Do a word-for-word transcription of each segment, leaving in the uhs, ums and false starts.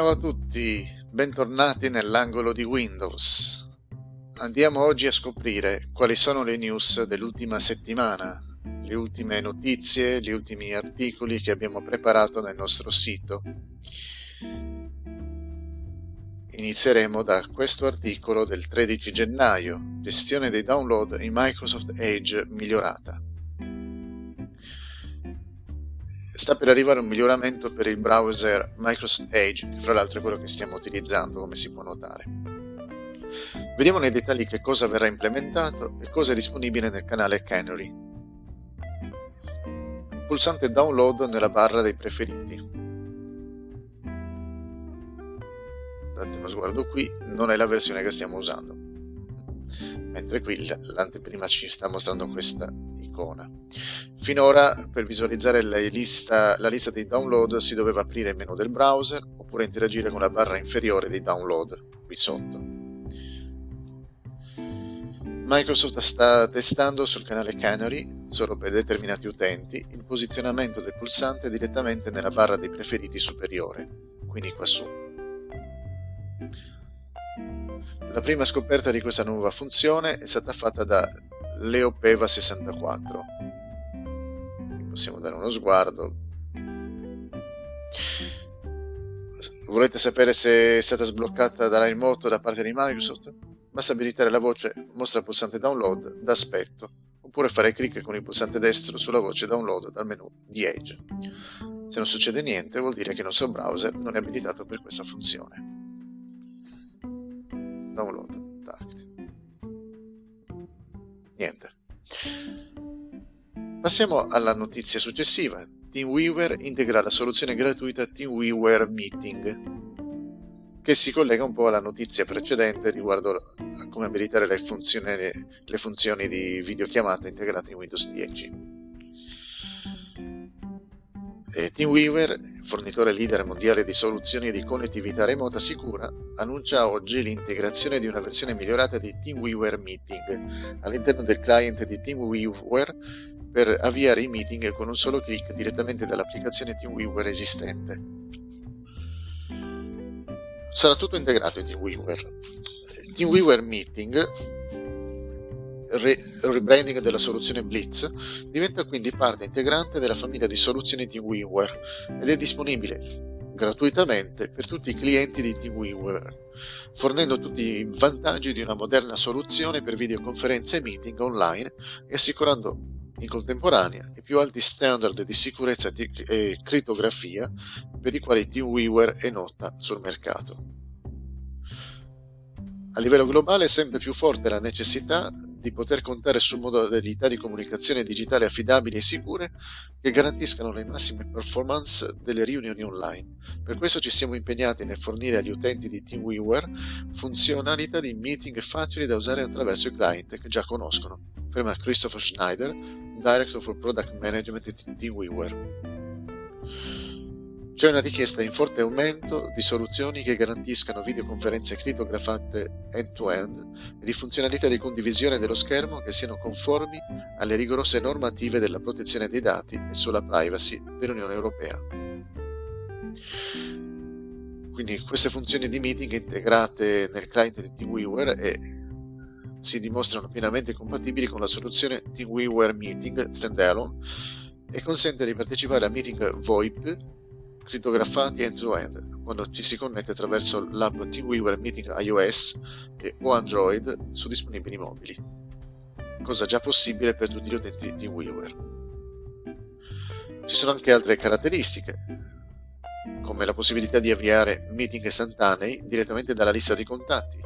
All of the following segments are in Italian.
Ciao a tutti, bentornati nell'angolo di Windows. Andiamo oggi a scoprire quali sono le news dell'ultima settimana, le ultime notizie, gli ultimi articoli che abbiamo preparato nel nostro sito. Inizieremo da questo articolo del tredici gennaio, gestione dei download in Microsoft Edge migliorata. Sta per arrivare un miglioramento per il browser Microsoft Edge, che fra l'altro è quello che stiamo utilizzando, come si può notare. Vediamo nei dettagli che cosa verrà implementato e cosa è disponibile nel canale Canary. Pulsante download nella barra dei preferiti. Date uno sguardo qui, non è la versione che stiamo usando. Mentre qui l'anteprima ci sta mostrando questa icona. Finora per visualizzare la lista, la lista dei download si doveva aprire il menu del browser oppure interagire con la barra inferiore dei download qui sotto. Microsoft sta testando sul canale Canary, solo per determinati utenti, il posizionamento del pulsante direttamente nella barra dei preferiti superiore, quindi qua su. La prima scoperta di questa nuova funzione è stata fatta da Leo leopeva sessantaquattro. Possiamo dare uno sguardo. Volete sapere se è stata sbloccata dalla remoto da parte di Microsoft? Basta abilitare la voce mostra pulsante download da aspetto, oppure fare clic con il pulsante destro sulla voce download dal menu di Edge. Se non succede niente, vuol dire che il nostro browser non è abilitato per questa funzione. Download, tact. Niente. Passiamo alla notizia successiva. TeamViewer integra la soluzione gratuita TeamViewer Meeting, che si collega un po' alla notizia precedente riguardo a come abilitare le funzioni, le funzioni di videochiamata integrate in Windows dieci. E TeamViewer, fornitore leader mondiale di soluzioni di connettività remota sicura, annuncia oggi l'integrazione di una versione migliorata di TeamViewer Meeting all'interno del client di TeamViewer per avviare i meeting con un solo clic direttamente dall'applicazione TeamViewer esistente. Sarà tutto integrato in TeamViewer. TeamViewer Meeting, rebranding della soluzione Blitz, diventa quindi parte integrante della famiglia di soluzioni TeamViewer ed è disponibile gratuitamente per tutti i clienti di TeamViewer, fornendo tutti i vantaggi di una moderna soluzione per videoconferenze e meeting online e assicurando in contemporanea i più alti standard di sicurezza e crittografia per i quali TeamViewer è nota sul mercato. A livello globale è sempre più forte la necessità di poter contare su modalità di comunicazione digitale affidabili e sicure che garantiscano le massime performance delle riunioni online. Per questo ci siamo impegnati nel fornire agli utenti di TeamViewer funzionalità di meeting facili da usare attraverso i client che già conoscono, afferma Christopher Schneider, Director for Product Management di TeamViewer. C'è una richiesta in forte aumento di soluzioni che garantiscano videoconferenze crittografate end-to-end e di funzionalità di condivisione dello schermo che siano conformi alle rigorose normative della protezione dei dati e sulla privacy dell'Unione Europea. Quindi queste funzioni di meeting integrate nel client di TeamViewer e si dimostrano pienamente compatibili con la soluzione TeamViewer Meeting Standalone e consente di partecipare a meeting VoIP crittografati end-to-end quando ci si connette attraverso l'app TeamViewer Meeting iOS e, o Android su disponibili mobili, cosa già possibile per tutti gli utenti di TeamViewer. Ci sono anche altre caratteristiche, come la possibilità di avviare meeting istantanei direttamente dalla lista dei contatti,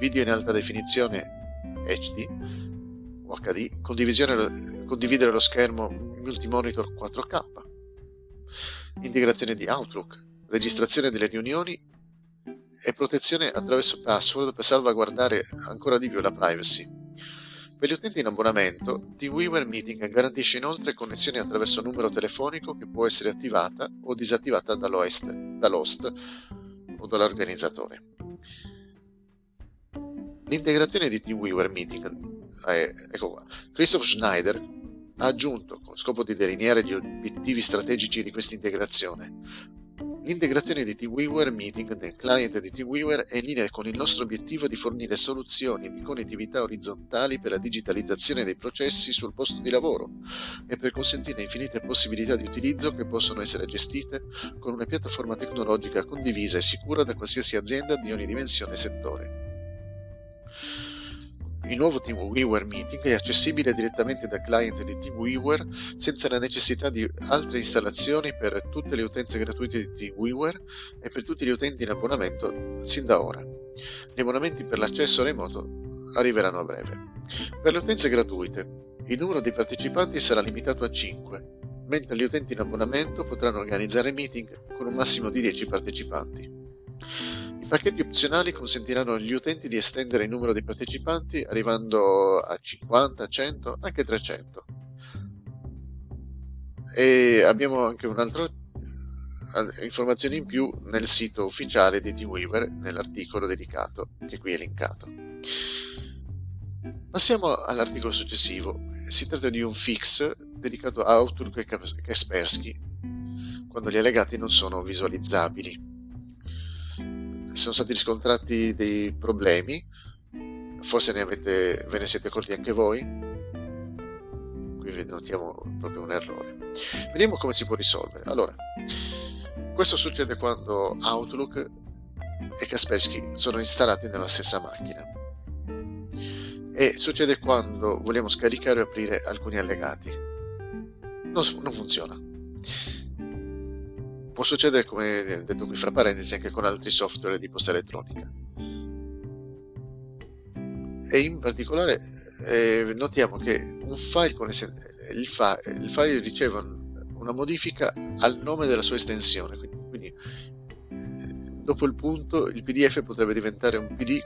video in alta definizione H D, o H D, condivisione, condividere lo schermo multimonitor quattro K, integrazione di Outlook, registrazione delle riunioni e protezione attraverso password per salvaguardare ancora di più la privacy. Per gli utenti in abbonamento, TeamViewer Meeting garantisce inoltre connessioni attraverso numero telefonico che può essere attivata o disattivata dall'host o dall'organizzatore. L'integrazione di TeamViewer Meeting, eh, ecco qua, Christoph Schneider ha aggiunto, con scopo di delineare gli obiettivi strategici di questa integrazione, L'integrazione di TeamViewer Meeting nel client di TeamViewer è in linea con il nostro obiettivo di fornire soluzioni di connettività orizzontali per la digitalizzazione dei processi sul posto di lavoro e per consentire infinite possibilità di utilizzo che possono essere gestite con una piattaforma tecnologica condivisa e sicura da qualsiasi azienda di ogni dimensione e settore. Il nuovo TeamViewer Meeting è accessibile direttamente dal client di TeamViewer senza la necessità di altre installazioni per tutte le utenze gratuite di TeamViewer e per tutti gli utenti in abbonamento sin da ora. Gli abbonamenti per l'accesso remoto arriveranno a breve. Per le utenze gratuite, il numero dei partecipanti sarà limitato a cinque, mentre gli utenti in abbonamento potranno organizzare meeting con un massimo di dieci partecipanti. I pacchetti opzionali consentiranno agli utenti di estendere il numero dei partecipanti arrivando a cinquanta, cento, anche trecento. E abbiamo anche un'altra informazione in più nel sito ufficiale di TeamViewer, nell'articolo dedicato che qui è linkato. Passiamo all'articolo successivo. Si tratta di un fix dedicato a Outlook e Kaspersky quando gli allegati non sono visualizzabili. Sono stati riscontrati dei problemi, forse ne avete, ve ne siete accorti anche voi. Qui notiamo proprio un errore. Vediamo come si può risolvere. Allora, questo succede quando Outlook e Kaspersky sono installati nella stessa macchina e succede quando vogliamo scaricare o aprire alcuni allegati. Non, non funziona. Può succedere, come detto qui fra parentesi, anche con altri software di posta elettronica. E in particolare eh, notiamo che un file con es- il, fa- il file riceve una modifica al nome della sua estensione, quindi, quindi eh, dopo il punto il P D F potrebbe diventare un P D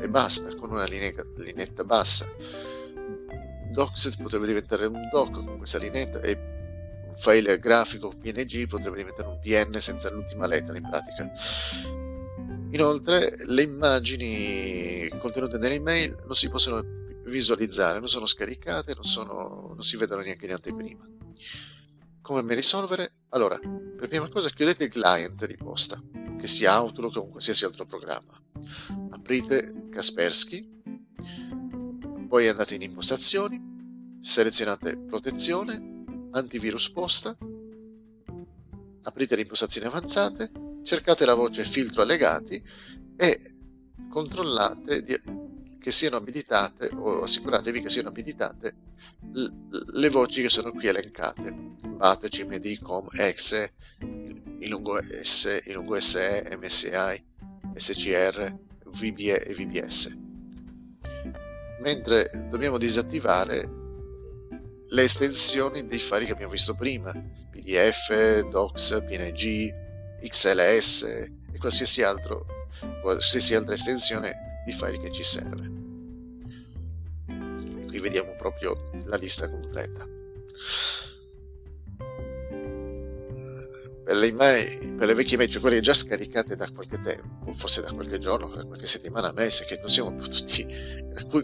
e basta, con una linea, lineetta bassa. Docset potrebbe diventare un doc con questa lineetta e un file grafico P N G potrebbe diventare un P N senza l'ultima lettera in pratica. Inoltre le immagini contenute nell'email non si possono visualizzare, non sono scaricate, non, sono, non si vedono neanche in anteprima. Come risolvere? Allora, per prima cosa chiudete il client di posta, che sia Outlook o un qualsiasi altro programma. Aprite Kaspersky, poi andate in impostazioni, selezionate protezione, antivirus posta, aprite le impostazioni avanzate, cercate la voce filtro allegati e controllate che siano abilitate, o assicuratevi che siano abilitate le voci che sono qui elencate: BAT, C M D, COM, EXE, I lungo S, I lungo S E, M S I, S C R, V B E e V B S, mentre dobbiamo disattivare le estensioni dei file che abbiamo visto prima: P D F, Docs, P N G, X L S e qualsiasi altro, qualsiasi altra estensione di file che ci serve. E qui vediamo proprio la lista completa. Per le, email, per le vecchie email, cioè quelle già scaricate da qualche tempo, forse da qualche giorno, da qualche settimana, mese, che non siamo potuti,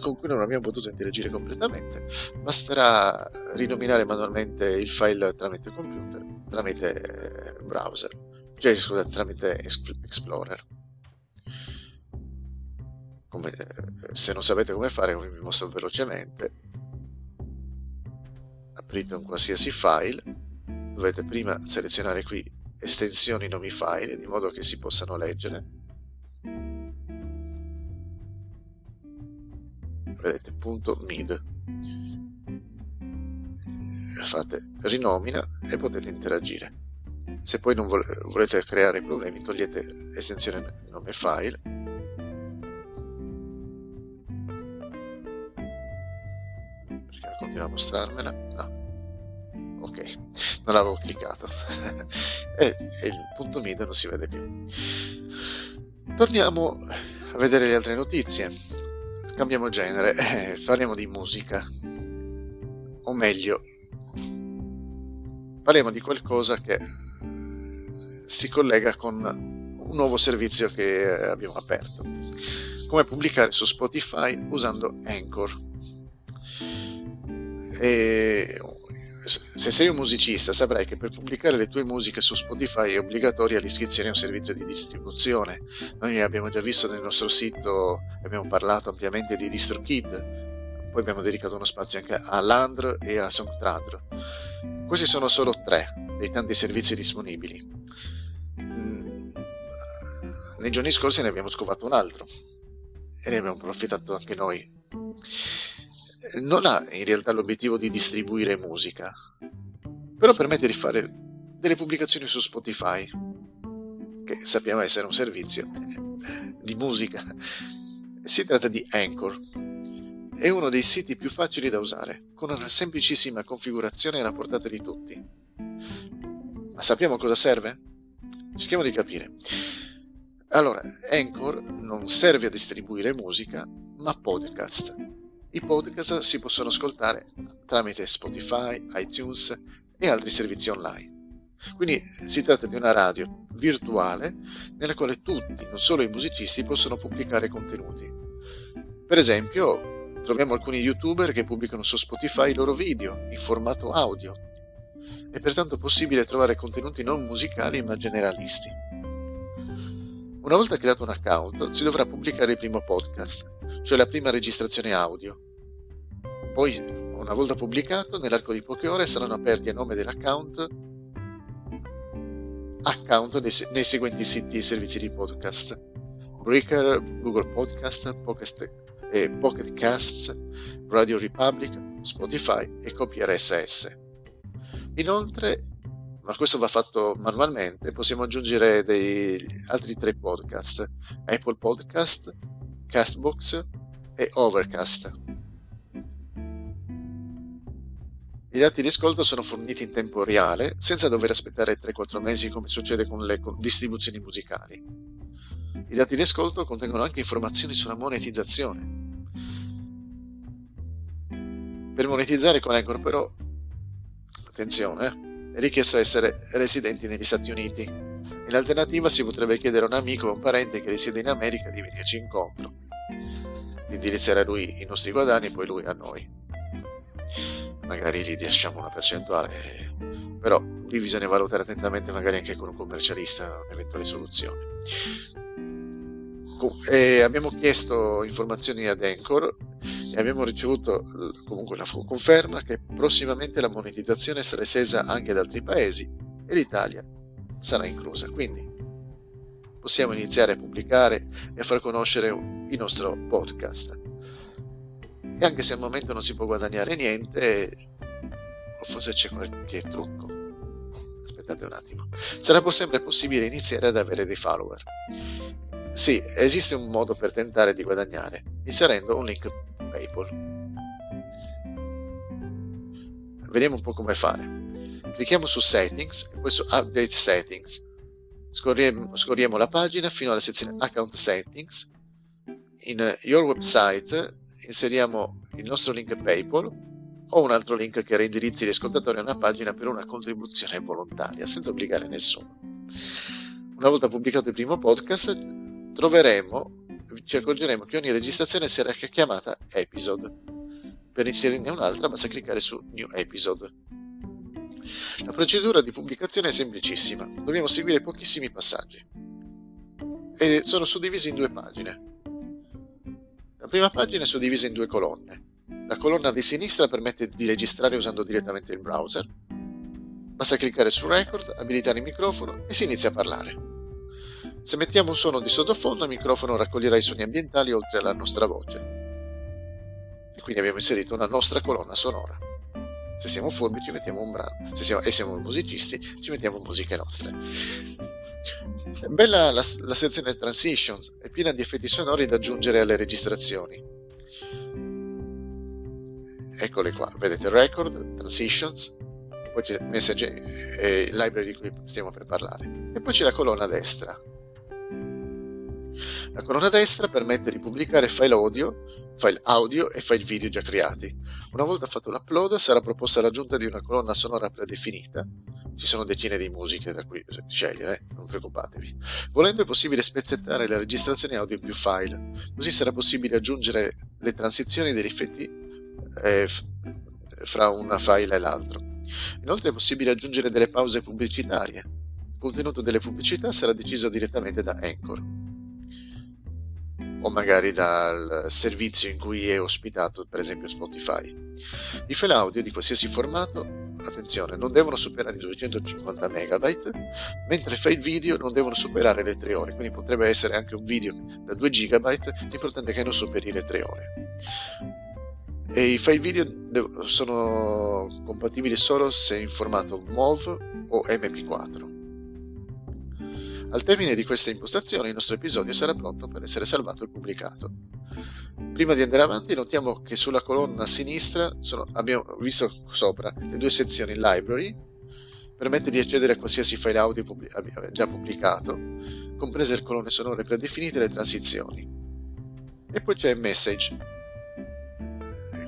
con cui non abbiamo potuto interagire completamente, basterà rinominare manualmente il file tramite computer, tramite browser, cioè scusa, tramite Explorer. Come, se non sapete come fare, come vi mostro velocemente, aprite un qualsiasi file, dovete prima selezionare qui estensioni nomi file, di modo che si possano leggere. Vedete, punto mid, fate rinomina e potete interagire. Se poi non vol- volete creare problemi, togliete estensione nome file perché continua a mostrarmela. No, ok, non l'avevo cliccato e, e il punto mid non si vede più. Torniamo a vedere le altre notizie. Cambiamo genere, eh, parliamo di musica, o meglio, parliamo di qualcosa che si collega con un nuovo servizio che abbiamo aperto, come pubblicare su Spotify usando Anchor. E Se sei un musicista saprai che per pubblicare le tue musiche su Spotify è obbligatoria l'iscrizione a un servizio di distribuzione. Noi abbiamo già visto nel nostro sito, abbiamo parlato ampiamente di DistroKid, poi abbiamo dedicato uno spazio anche a Landr e a SongTradr. Questi sono solo tre dei tanti servizi disponibili. Nei giorni scorsi ne abbiamo scovato un altro e ne abbiamo approfittato anche noi. Non ha in realtà l'obiettivo di distribuire musica, però permette di fare delle pubblicazioni su Spotify, che sappiamo essere un servizio di musica. Si tratta di Anchor. È uno dei siti più facili da usare, con una semplicissima configurazione alla portata di tutti. Ma sappiamo cosa serve? Cerchiamo di capire. Allora, Anchor non serve a distribuire musica, ma podcast. I podcast si possono ascoltare tramite Spotify, iTunes e altri servizi online. Quindi si tratta di una radio virtuale nella quale tutti, non solo i musicisti, possono pubblicare contenuti. Per esempio, troviamo alcuni YouTuber che pubblicano su Spotify i loro video in formato audio. È pertanto possibile trovare contenuti non musicali ma generalisti. Una volta creato un account, si dovrà pubblicare il primo podcast, cioè la prima registrazione audio. Poi, una volta pubblicato, nell'arco di poche ore saranno aperti a nome dell'account account nei, nei seguenti siti e servizi di podcast: Breaker, Google Podcast, Pocket, eh, Pocket Casts, Radio Republic, Spotify e CopyRSS. Inoltre, ma questo va fatto manualmente, possiamo aggiungere dei altri tre podcast: Apple Podcast, Castbox e Overcast. I dati di ascolto sono forniti in tempo reale, senza dover aspettare tre quattro mesi come succede con le distribuzioni musicali. I dati di ascolto contengono anche informazioni sulla monetizzazione. Per monetizzare con Anchor, però, attenzione, è richiesto essere residenti negli Stati Uniti. In alternativa si potrebbe chiedere a un amico o un parente che risiede in America di venirci incontro, di indirizzare a lui i nostri guadagni e poi lui a noi. Magari gli lasciamo una percentuale, però lì bisogna valutare attentamente, magari anche con un commercialista, un'eventuale soluzione. E abbiamo chiesto informazioni ad Anchor e abbiamo ricevuto comunque la conferma che prossimamente la monetizzazione sarà estesa anche ad altri paesi e l'Italia sarà inclusa, quindi possiamo iniziare a pubblicare e a far conoscere il nostro podcast. E anche se al momento non si può guadagnare niente, o forse c'è qualche trucco, aspettate un attimo, sarà pur sempre possibile iniziare ad avere dei follower. Sì, esiste un modo per tentare di guadagnare, inserendo un link PayPal. Vediamo un po' come fare. Clicchiamo su Settings e poi su Update Settings. Scorriamo, scorriamo la pagina fino alla sezione Account Settings. In Your Website inseriamo il nostro link PayPal o un altro link che reindirizzi gli ascoltatori a una pagina per una contribuzione volontaria, senza obbligare nessuno. Una volta pubblicato il primo podcast, troveremo, ci accorgeremo che ogni registrazione sarà chiamata Episode. Per inserirne un'altra basta cliccare su New Episode. La procedura di pubblicazione è semplicissima, dobbiamo seguire pochissimi passaggi e sono suddivisi in due pagine. La prima pagina è suddivisa in due colonne. La colonna di sinistra permette di registrare usando direttamente il browser. Basta cliccare su Record, abilitare il microfono e si inizia a parlare. Se mettiamo un suono di sottofondo, il microfono raccoglierà i suoni ambientali oltre alla nostra voce. E quindi abbiamo inserito una nostra colonna sonora. Se siamo furbi ci mettiamo un brano, se siamo, e siamo musicisti ci mettiamo musiche nostre. È bella la, la sezione Transitions, è piena di effetti sonori da aggiungere alle registrazioni. Eccole qua, vedete Record, Transitions, poi c'è Message e Library di cui stiamo per parlare. E poi c'è la colonna destra. La colonna destra permette di pubblicare file audio, file audio e file video già creati. Una volta fatto l'upload sarà proposta l'aggiunta di una colonna sonora predefinita. Ci sono decine di musiche da cui scegliere, non preoccupatevi. Volendo è possibile spezzettare la registrazione audio in più file, così sarà possibile aggiungere le transizioni degli effetti eh, fra una file e l'altro. Inoltre è possibile aggiungere delle pause pubblicitarie. Il contenuto delle pubblicità sarà deciso direttamente da Anchor, o magari dal servizio in cui è ospitato, per esempio Spotify. I file audio di qualsiasi formato, attenzione, non devono superare i duecentocinquanta megabyte, mentre i file video non devono superare le tre ore, quindi potrebbe essere anche un video da due gigabyte, l'importante è che non superi le tre ore. E i file video sono compatibili solo se in formato M O V o M P quattro. Al termine di questa impostazione il nostro episodio sarà pronto per essere salvato e pubblicato. Prima di andare avanti notiamo che sulla colonna a sinistra sono, abbiamo visto sopra le due sezioni Library, permette di accedere a qualsiasi file audio pubblic- già pubblicato, comprese le colonne sonore predefinite e le transizioni. E poi c'è Message.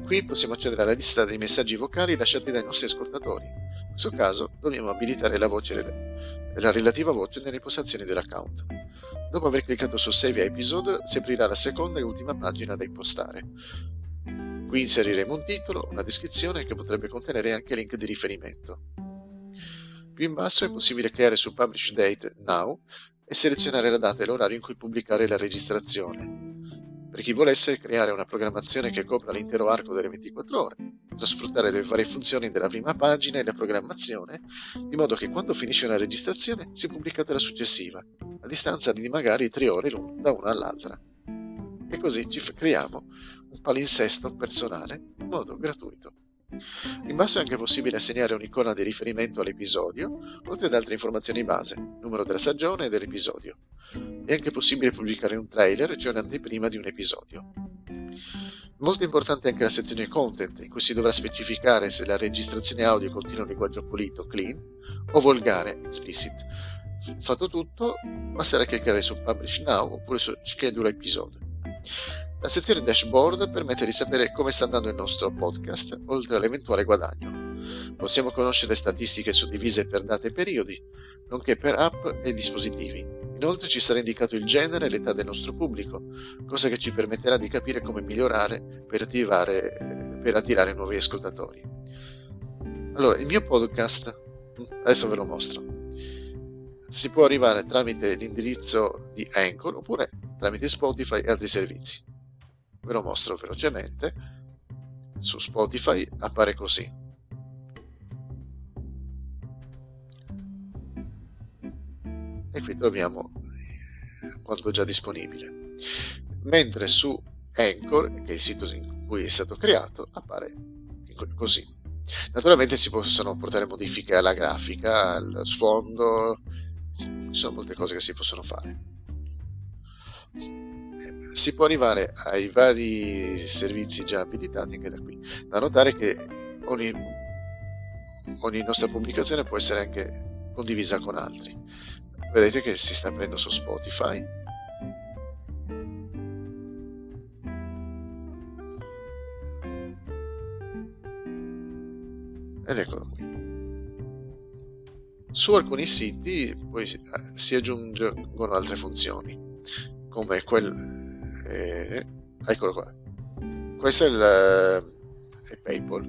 Qui possiamo accedere alla lista dei messaggi vocali lasciati dai nostri ascoltatori. In questo caso dobbiamo abilitare la voce la relativa voce nelle impostazioni dell'account. Dopo aver cliccato su Save Episode si aprirà la seconda e ultima pagina da impostare. Qui inseriremo un titolo, una descrizione che potrebbe contenere anche link di riferimento. Più in basso è possibile creare su Publish Date Now e selezionare la data e l'orario in cui pubblicare la registrazione. Per chi volesse creare una programmazione che copra l'intero arco delle ventiquattro ore, da sfruttare le varie funzioni della prima pagina e la programmazione, di modo che quando finisce una registrazione sia pubblicata la successiva, a distanza di magari tre ore da una all'altra. E così ci creiamo un palinsesto personale in modo gratuito. In basso è anche possibile assegnare un'icona di riferimento all'episodio, oltre ad altre informazioni base, numero della stagione e dell'episodio. È anche possibile pubblicare un trailer, cioè un'anteprima di un episodio. Molto importante è anche la sezione Content, in cui si dovrà specificare se la registrazione audio contiene un linguaggio pulito, clean, o volgare, explicit. Fatto tutto, basterà cliccare su Publish Now oppure su Schedule Episode. La sezione Dashboard permette di sapere come sta andando il nostro podcast, oltre all'eventuale guadagno. Possiamo conoscere statistiche suddivise per date e periodi, nonché per app e dispositivi. Inoltre ci sarà indicato il genere e l'età del nostro pubblico, cosa che ci permetterà di capire come migliorare per, attivare, per attirare nuovi ascoltatori. Allora, il mio podcast, adesso ve lo mostro, si può arrivare tramite l'indirizzo di Anchor oppure tramite Spotify e altri servizi. Ve lo mostro velocemente, su Spotify appare così. E qui troviamo quanto già disponibile, mentre su Anchor, che è il sito in cui è stato creato, appare così. Naturalmente si possono portare modifiche alla grafica, al sfondo, ci sono molte cose che si possono fare. Si può arrivare ai vari servizi già abilitati anche da qui. Da notare che ogni, ogni nostra pubblicazione può essere anche condivisa con altri. Vedete che si sta aprendo su Spotify. Ed eccolo qui. Su alcuni siti poi si aggiungono altre funzioni, come quel... Eh, eccolo qua. Questo è il è PayPal,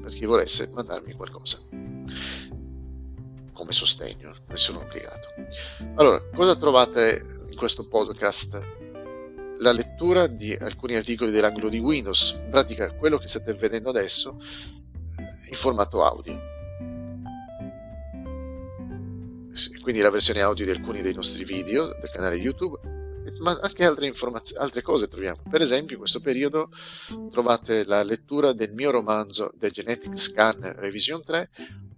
per chi volesse mandarmi qualcosa come sostegno, ne sono obbligato. Allora, cosa trovate in questo podcast? La lettura di alcuni articoli dell'angolo di Windows, in pratica quello che state vedendo adesso in formato audio. Quindi la versione audio di alcuni dei nostri video del canale YouTube, ma anche altre informaz- altre cose troviamo. Per esempio, in questo periodo trovate la lettura del mio romanzo The Genetic Scan Revision tre,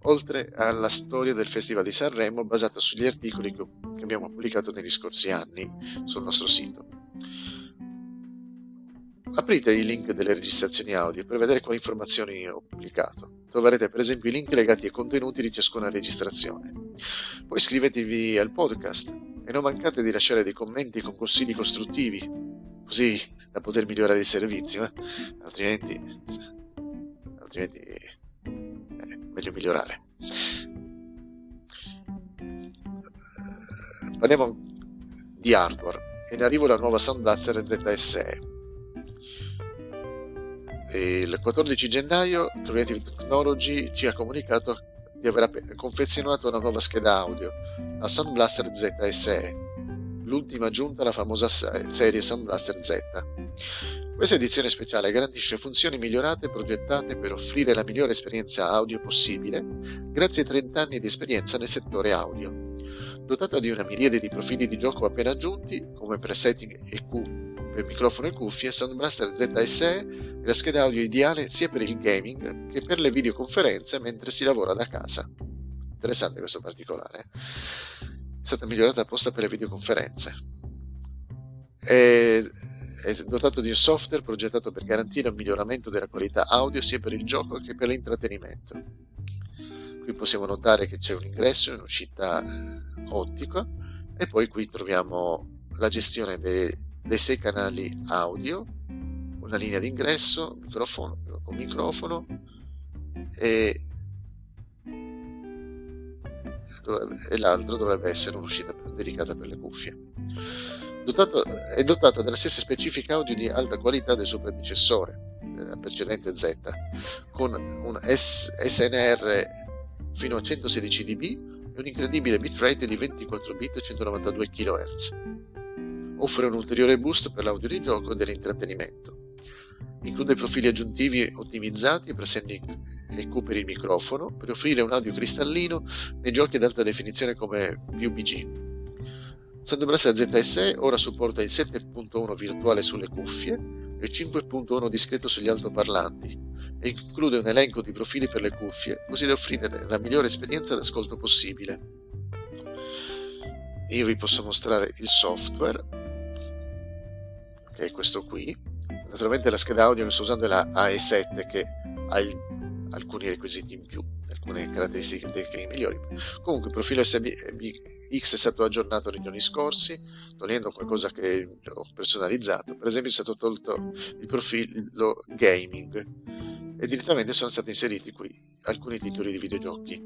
oltre alla storia del Festival di Sanremo basata sugli articoli che abbiamo pubblicato negli scorsi anni sul nostro sito. Aprite i link delle registrazioni audio per vedere quali informazioni ho pubblicato. Troverete per esempio i link legati ai contenuti di ciascuna registrazione. Poi iscrivetevi al podcast e non mancate di lasciare dei commenti con consigli costruttivi, così da poter migliorare il servizio, eh? altrimenti... altrimenti... meglio migliorare. Parliamo di hardware e ne arrivo alla nuova Sound Blaster Z S E. E il quattordici gennaio Creative Technology ci ha comunicato di aver app- confezionato una nuova scheda audio, la Sound Blaster Z S E, l'ultima aggiunta alla famosa serie Sound Blaster Z. Questa edizione speciale garantisce funzioni migliorate e progettate per offrire la migliore esperienza audio possibile, grazie ai trenta anni di esperienza nel settore audio. Dotata di una miriade di profili di gioco appena aggiunti, come presetting E Q per microfono e cuffie, Sound Blaster Z S E è la scheda audio ideale sia per il gaming che per le videoconferenze mentre si lavora da casa. Interessante questo particolare. È stata migliorata apposta per le videoconferenze. E... È dotato di un software progettato per garantire un miglioramento della qualità audio sia per il gioco che per l'intrattenimento. Qui possiamo notare che c'è un ingresso, un'uscita ottica, e poi qui troviamo la gestione dei, dei sei canali audio, una linea d'ingresso, microfono con microfono e, e l'altro dovrebbe essere un'uscita dedicata per le cuffie. Dotato, è dotata della stessa specifica audio di alta qualità del suo predecessore, della precedente Z, con un S N R fino a centosedici decibel e un incredibile bitrate di ventiquattro bit e centonovantadue chilohertz. Offre un ulteriore boost per l'audio di gioco e dell'intrattenimento. Include profili aggiuntivi ottimizzati presenti e Q per il microfono per offrire un audio cristallino nei giochi ad alta definizione come P U B G. Sound Blaster Z S E ora supporta il sette punto uno virtuale sulle cuffie e il cinque punto uno discreto sugli altoparlanti e include un elenco di profili per le cuffie, così da offrire la migliore esperienza d'ascolto possibile. Io vi posso mostrare il software, che è questo qui. Naturalmente la scheda audio che sto usando è la A E sette, che ha il, alcuni requisiti in più, alcune caratteristiche tecniche migliori. Comunque il profilo S B X è stato aggiornato nei giorni scorsi, togliendo qualcosa che ho personalizzato. Per esempio è stato tolto il profilo gaming e direttamente sono stati inseriti qui alcuni titoli di videogiochi,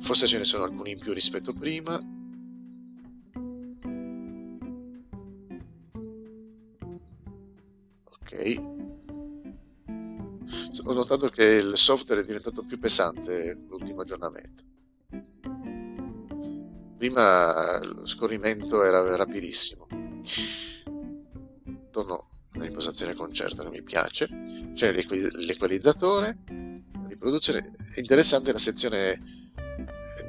forse ce ne sono alcuni in più rispetto a prima. Ok, ho notato che il software è diventato più pesante l'ultimo aggiornamento. Prima lo scorrimento era rapidissimo. Torno nell'impostazione concerto, non mi piace. C'è l'equalizzatore, la riproduzione. È interessante la sezione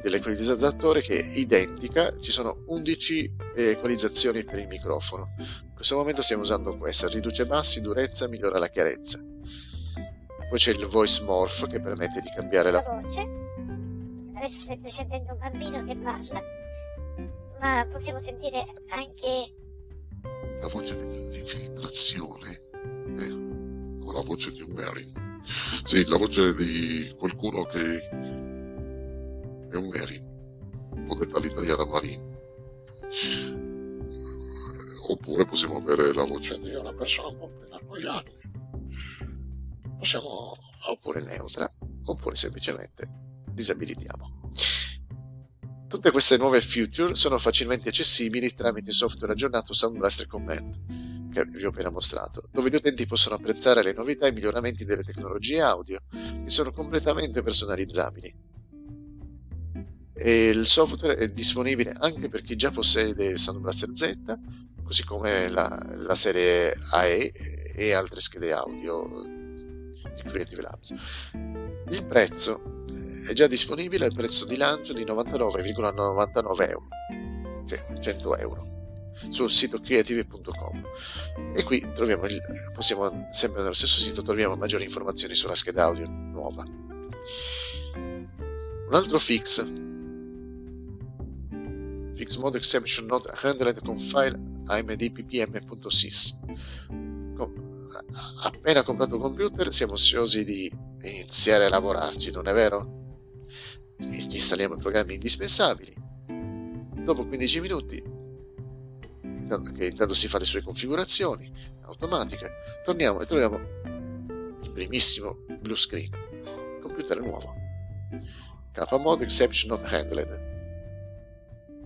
dell'equalizzatore che è identica, ci sono undici equalizzazioni per il microfono. In questo momento stiamo usando questa, riduce bassi, durezza, migliora la chiarezza. Poi c'è il voice morph che permette di cambiare la, la voce. Adesso state sentendo un bambino che parla, ma possiamo sentire anche la voce dell'infiltrazione eh, o la voce di un Merin. Sì, la voce di qualcuno che è un Merin, o detta l'italiana Marin. Oppure possiamo avere la voce di una persona un po' più in là con gli anni. Possiamo oppure neutra, oppure semplicemente disabilitiamo. Tutte queste nuove feature sono facilmente accessibili tramite il software aggiornato Sound Blaster Command, che vi ho appena mostrato, dove gli utenti possono apprezzare le novità e i miglioramenti delle tecnologie audio, che sono completamente personalizzabili. E il software è disponibile anche per chi già possiede il Sound Blaster Z, così come la, la serie A E e altre schede audio di Creative Labs. Il prezzo è già disponibile al prezzo di lancio di novantanove virgola novantanove euro, cioè cento euro, sul sito creative punto com. E qui troviamo il, possiamo, sempre nello stesso sito troviamo maggiori informazioni sulla scheda audio nuova. Un altro fix, fix mode exception not handled con file A M D P P M punto S I S. Appena comprato computer siamo ansiosi di iniziare a lavorarci, non è vero? Installiamo i programmi indispensabili. Dopo quindici minuti, che intanto si fa le sue configurazioni automatiche, torniamo e troviamo il primissimo blue screen, computer nuovo, K-mode exception not handled.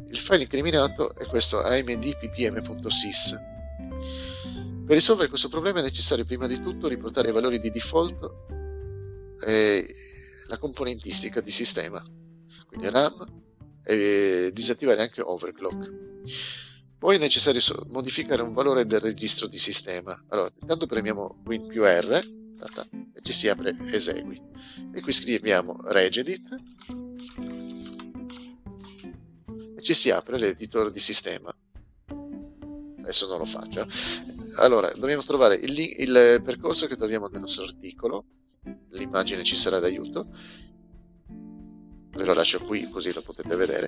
Il file incriminato è questo A M D P P M punto S I S. Per risolvere questo problema è necessario prima di tutto riportare ai valori di default eh, la componentistica di sistema, quindi RAM, e disattivare anche overclock. Poi è necessario modificare un valore del registro di sistema. Allora, intanto premiamo Win più R e ci si apre Esegui, e qui scriviamo regedit e ci si apre l'editore di sistema. Adesso non lo faccio. Allora, dobbiamo trovare il, link, il percorso che troviamo nel nostro articolo, l'immagine ci sarà d'aiuto, ve lo lascio qui così lo potete vedere.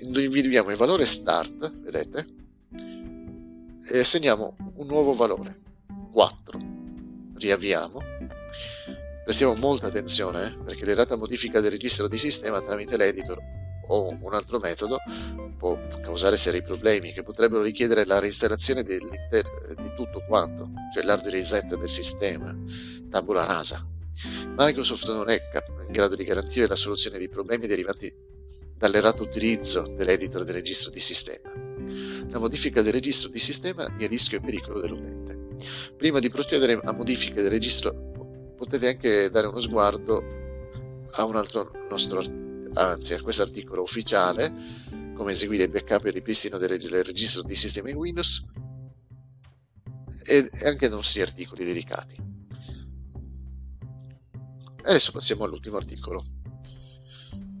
Individuiamo il valore start, vedete, e assegniamo un nuovo valore, quattro, riavviamo, prestiamo molta attenzione eh, perché l'errata modifica del registro di sistema tramite l'editor o un altro metodo può causare seri problemi che potrebbero richiedere la reinstallazione di tutto quanto, cioè l'hard reset del sistema, tabula rasa. Microsoft non è in grado di garantire la soluzione dei problemi derivanti dall'errato utilizzo dell'editor del registro di sistema. La modifica del registro di sistema è a rischio e pericolo dell'utente. Prima di procedere a modifiche del registro potete anche dare uno sguardo a un altro nostro anzi a questo articolo ufficiale, come eseguire il backup e il ripristino del registro di sistema in Windows, e anche ai nostri articoli dedicati. Adesso passiamo all'ultimo articolo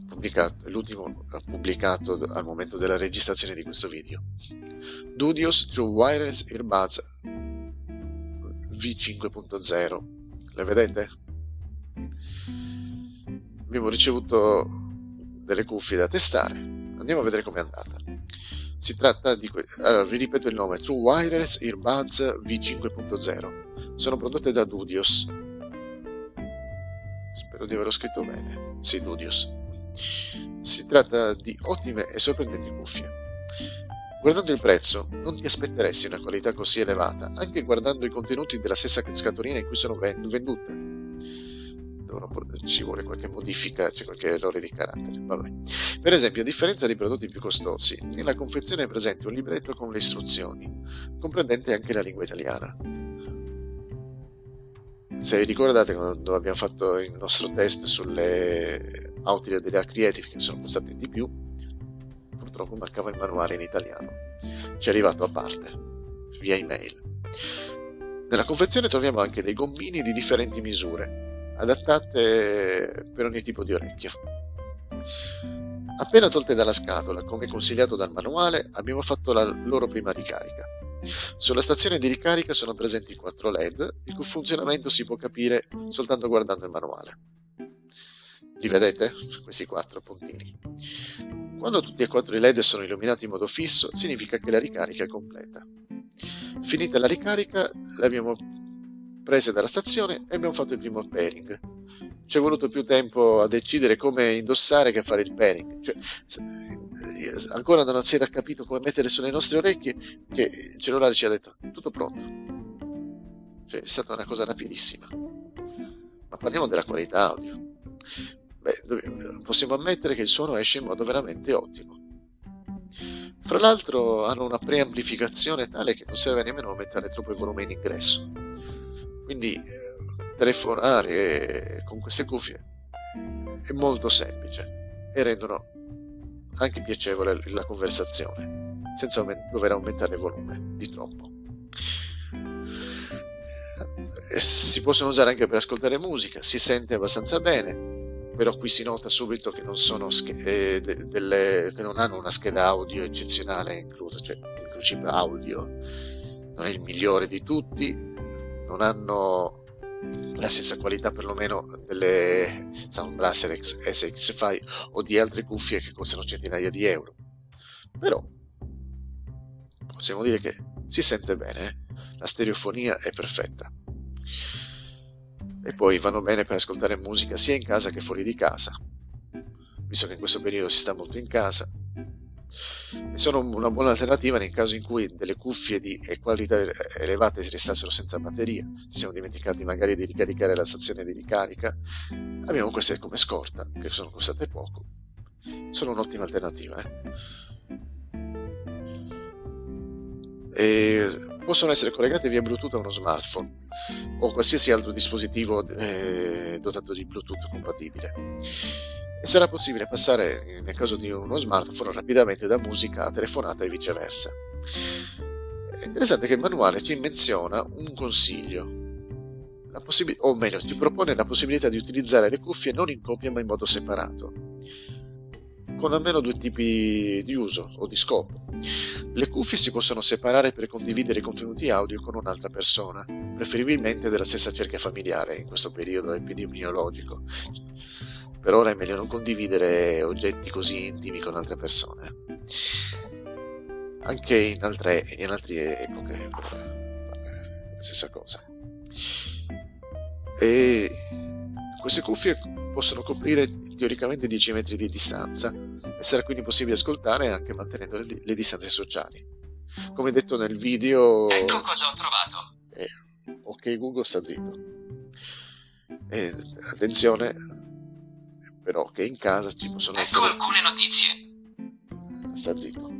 pubblicato, l'ultimo pubblicato al momento della registrazione di questo video. Dudios True Wireless Earbuds V cinque punto zero. Le vedete? Abbiamo ricevuto delle cuffie da testare. Andiamo a vedere com'è andata. Si tratta di que- allora, vi ripeto il nome: True Wireless Earbuds V cinque punto zero. Sono prodotte da Dudios. Spero di averlo scritto bene. Sì, Dudios. Si tratta di ottime e sorprendenti cuffie. Guardando il prezzo, non ti aspetteresti una qualità così elevata, anche guardando i contenuti della stessa scatolina in cui sono vendute. Ci vuole qualche modifica, c'è qualche errore di carattere. Vabbè. Per esempio, a differenza dei prodotti più costosi, nella confezione è presente un libretto con le istruzioni, comprendente anche la lingua italiana. Se vi ricordate, quando abbiamo fatto il nostro test sulle outlet della Creative, che sono costate di più, purtroppo mancava il manuale in italiano. Ci è arrivato a parte, via email. Nella confezione troviamo anche dei gommini di differenti misure, adattate per ogni tipo di orecchio. Appena tolte dalla scatola, come consigliato dal manuale, abbiamo fatto la loro prima ricarica. Sulla stazione di ricarica sono presenti quattro L E D, il cui funzionamento si può capire soltanto guardando il manuale. Li vedete? Questi quattro puntini. Quando tutti e quattro i L E D sono illuminati in modo fisso, significa che la ricarica è completa. Finita la ricarica, l'abbiamo prese dalla stazione e abbiamo fatto il primo pairing. Ci è voluto più tempo a decidere come indossare che a fare il pairing, cioè, ancora non si era capito come mettere sulle nostre orecchie che il cellulare ci ha detto tutto pronto, cioè, è stata una cosa rapidissima. Ma parliamo della qualità audio. Beh, possiamo ammettere che il suono esce in modo veramente ottimo. Fra l'altro hanno una preamplificazione tale che non serve nemmeno aumentare troppo il volume in ingresso. Quindi eh, telefonare con queste cuffie è molto semplice e rendono anche piacevole la conversazione senza aument- dover aumentare il volume di troppo. E si possono usare anche per ascoltare musica, si sente abbastanza bene, però qui si nota subito che non, sono sch- eh, de- delle, che non hanno una scheda audio eccezionale inclusa, cioè il chip audio non è il migliore di tutti. Non hanno la stessa qualità perlomeno delle Sound Blaster S X cinque o di altre cuffie che costano centinaia di euro, però possiamo dire che si sente bene, eh? La stereofonia è perfetta e poi vanno bene per ascoltare musica sia in casa che fuori di casa, visto che in questo periodo si sta molto in casa, e sono una buona alternativa nel caso in cui delle cuffie di qualità elevate si restassero senza batteria, ci siamo dimenticati magari di ricaricare la stazione di ricarica, abbiamo queste come scorta che sono costate poco, sono un'ottima alternativa eh. E possono essere collegate via Bluetooth a uno smartphone o qualsiasi altro dispositivo eh, dotato di Bluetooth compatibile. E sarà possibile passare, nel caso di uno smartphone, rapidamente da musica a telefonata e viceversa. È interessante che il manuale ci menziona un consiglio, la possib- o meglio, ci propone la possibilità di utilizzare le cuffie non in coppia ma in modo separato, con almeno due tipi di uso o di scopo. Le cuffie si possono separare per condividere i contenuti audio con un'altra persona, preferibilmente della stessa cerchia familiare in questo periodo epidemiologico. Per ora è meglio non condividere oggetti così intimi con altre persone, anche in altre, in altre epoche, la stessa cosa. E queste cuffie possono coprire teoricamente dieci metri di distanza e sarà quindi possibile ascoltare anche mantenendo le, le distanze sociali. Come detto nel video, ecco cosa ho trovato. Eh, ok Google, sta zitto. Eh, attenzione però che in casa ci possono ecco essere alcune notizie. Sta zitto.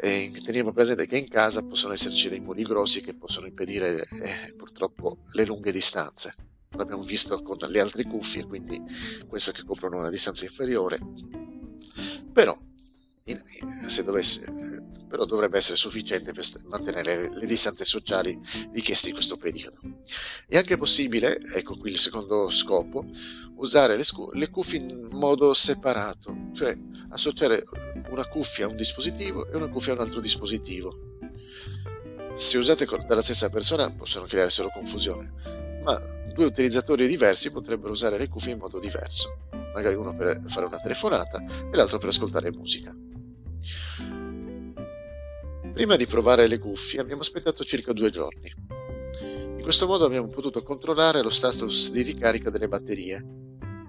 E teniamo presente che in casa possono esserci dei muri grossi che possono impedire eh, purtroppo le lunghe distanze. L'abbiamo visto con le altre cuffie, quindi queste che coprono una distanza inferiore, però, in, se dovesse, però dovrebbe essere sufficiente per mantenere le, le distanze sociali richieste in questo periodo. È anche possibile, ecco qui il secondo scopo, usare le, scu- le cuffie in modo separato, cioè associare una cuffia a un dispositivo e una cuffia a un altro dispositivo. Se usate con, dalla stessa persona possono creare solo confusione, ma due utilizzatori diversi potrebbero usare le cuffie in modo diverso, magari uno per fare una telefonata e l'altro per ascoltare musica. Prima di provare le cuffie abbiamo aspettato circa due giorni. In questo modo abbiamo potuto controllare lo status di ricarica delle batterie.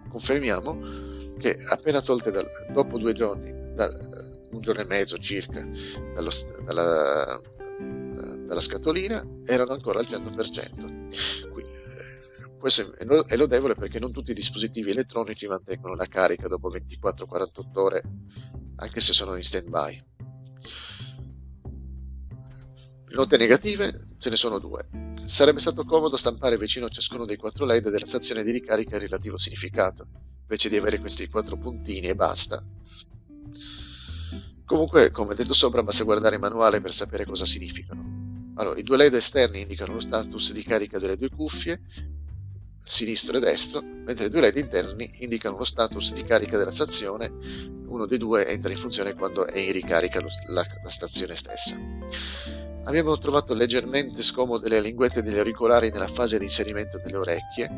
Confermiamo che appena tolte dal, dopo due giorni, da, un giorno e mezzo circa, dallo, dalla, dalla scatolina erano ancora al cento per cento. Quindi, questo è lodevole perché non tutti i dispositivi elettronici mantengono la carica dopo ventiquattro quarantotto ore, anche se sono in stand-by. Note negative ce ne sono due. Sarebbe stato comodo stampare vicino a ciascuno dei quattro L E D della stazione di ricarica il relativo significato, invece di avere questi quattro puntini e basta. Comunque, come detto sopra, basta guardare il manuale per sapere cosa significano. Allora, i due L E D esterni indicano lo status di carica delle due cuffie, sinistro e destro, mentre i due L E D interni indicano lo status di carica della stazione. Uno dei due entra in funzione quando è in ricarica lo, la, la stazione stessa. Abbiamo trovato leggermente scomode le linguette degli auricolari nella fase di inserimento delle orecchie,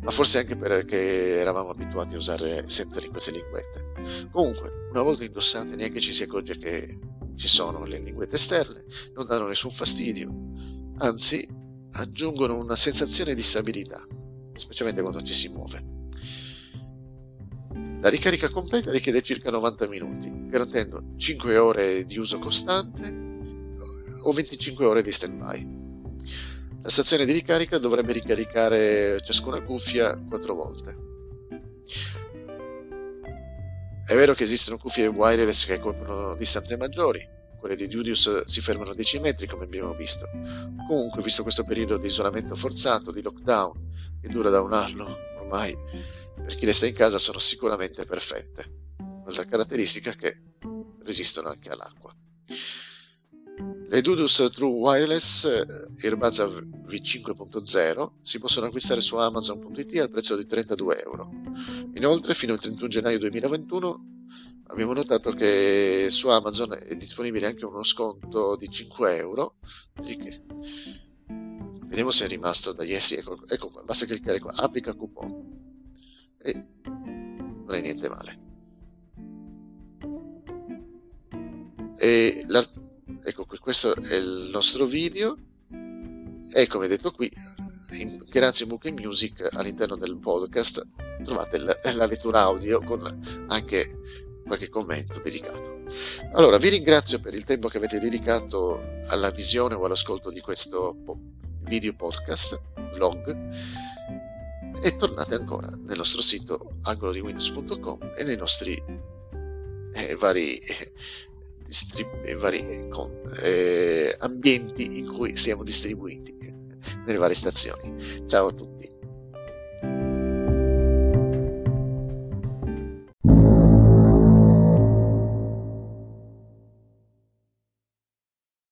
ma forse anche perché eravamo abituati a usare senza queste linguette. Comunque, una volta indossate neanche ci si accorge che ci sono le linguette esterne, non danno nessun fastidio, anzi aggiungono una sensazione di stabilità, specialmente quando ci si muove. La ricarica completa richiede circa novanta minuti, garantendo cinque ore di uso costante o venticinque ore di stand-by. La stazione di ricarica dovrebbe ricaricare ciascuna cuffia quattro volte. È vero che esistono cuffie wireless che coprono distanze maggiori, quelle di Julius si fermano a dieci metri come abbiamo visto. Comunque, visto questo periodo di isolamento forzato, di lockdown, che dura da un anno ormai, per chi resta in casa sono sicuramente perfette. Un'altra caratteristica è che resistono anche all'acqua. Le Julius True Wireless Earbuds V cinque punto zero si possono acquistare su Amazon punto it al prezzo di trentadue euro. Inoltre, fino al trentuno gennaio duemilaventuno, abbiamo notato che su Amazon è disponibile anche uno sconto di cinque euro. Vediamo se è rimasto da Yes, ecco, ecco qua, basta cliccare qua, applica coupon. E non è niente male. E ecco qui, questo è il nostro video. E come detto qui, in, grazie a Book and Music, all'interno del podcast trovate la, la lettura audio con anche qualche commento dedicato. Allora, vi ringrazio per il tempo che avete dedicato alla visione o all'ascolto di questo po- video podcast vlog, e tornate ancora nel nostro sito angolo di windows punto com e nei nostri eh, vari eh, distrib- nei vari con, eh, ambienti in cui siamo distribuiti nelle varie stazioni. Ciao a tutti.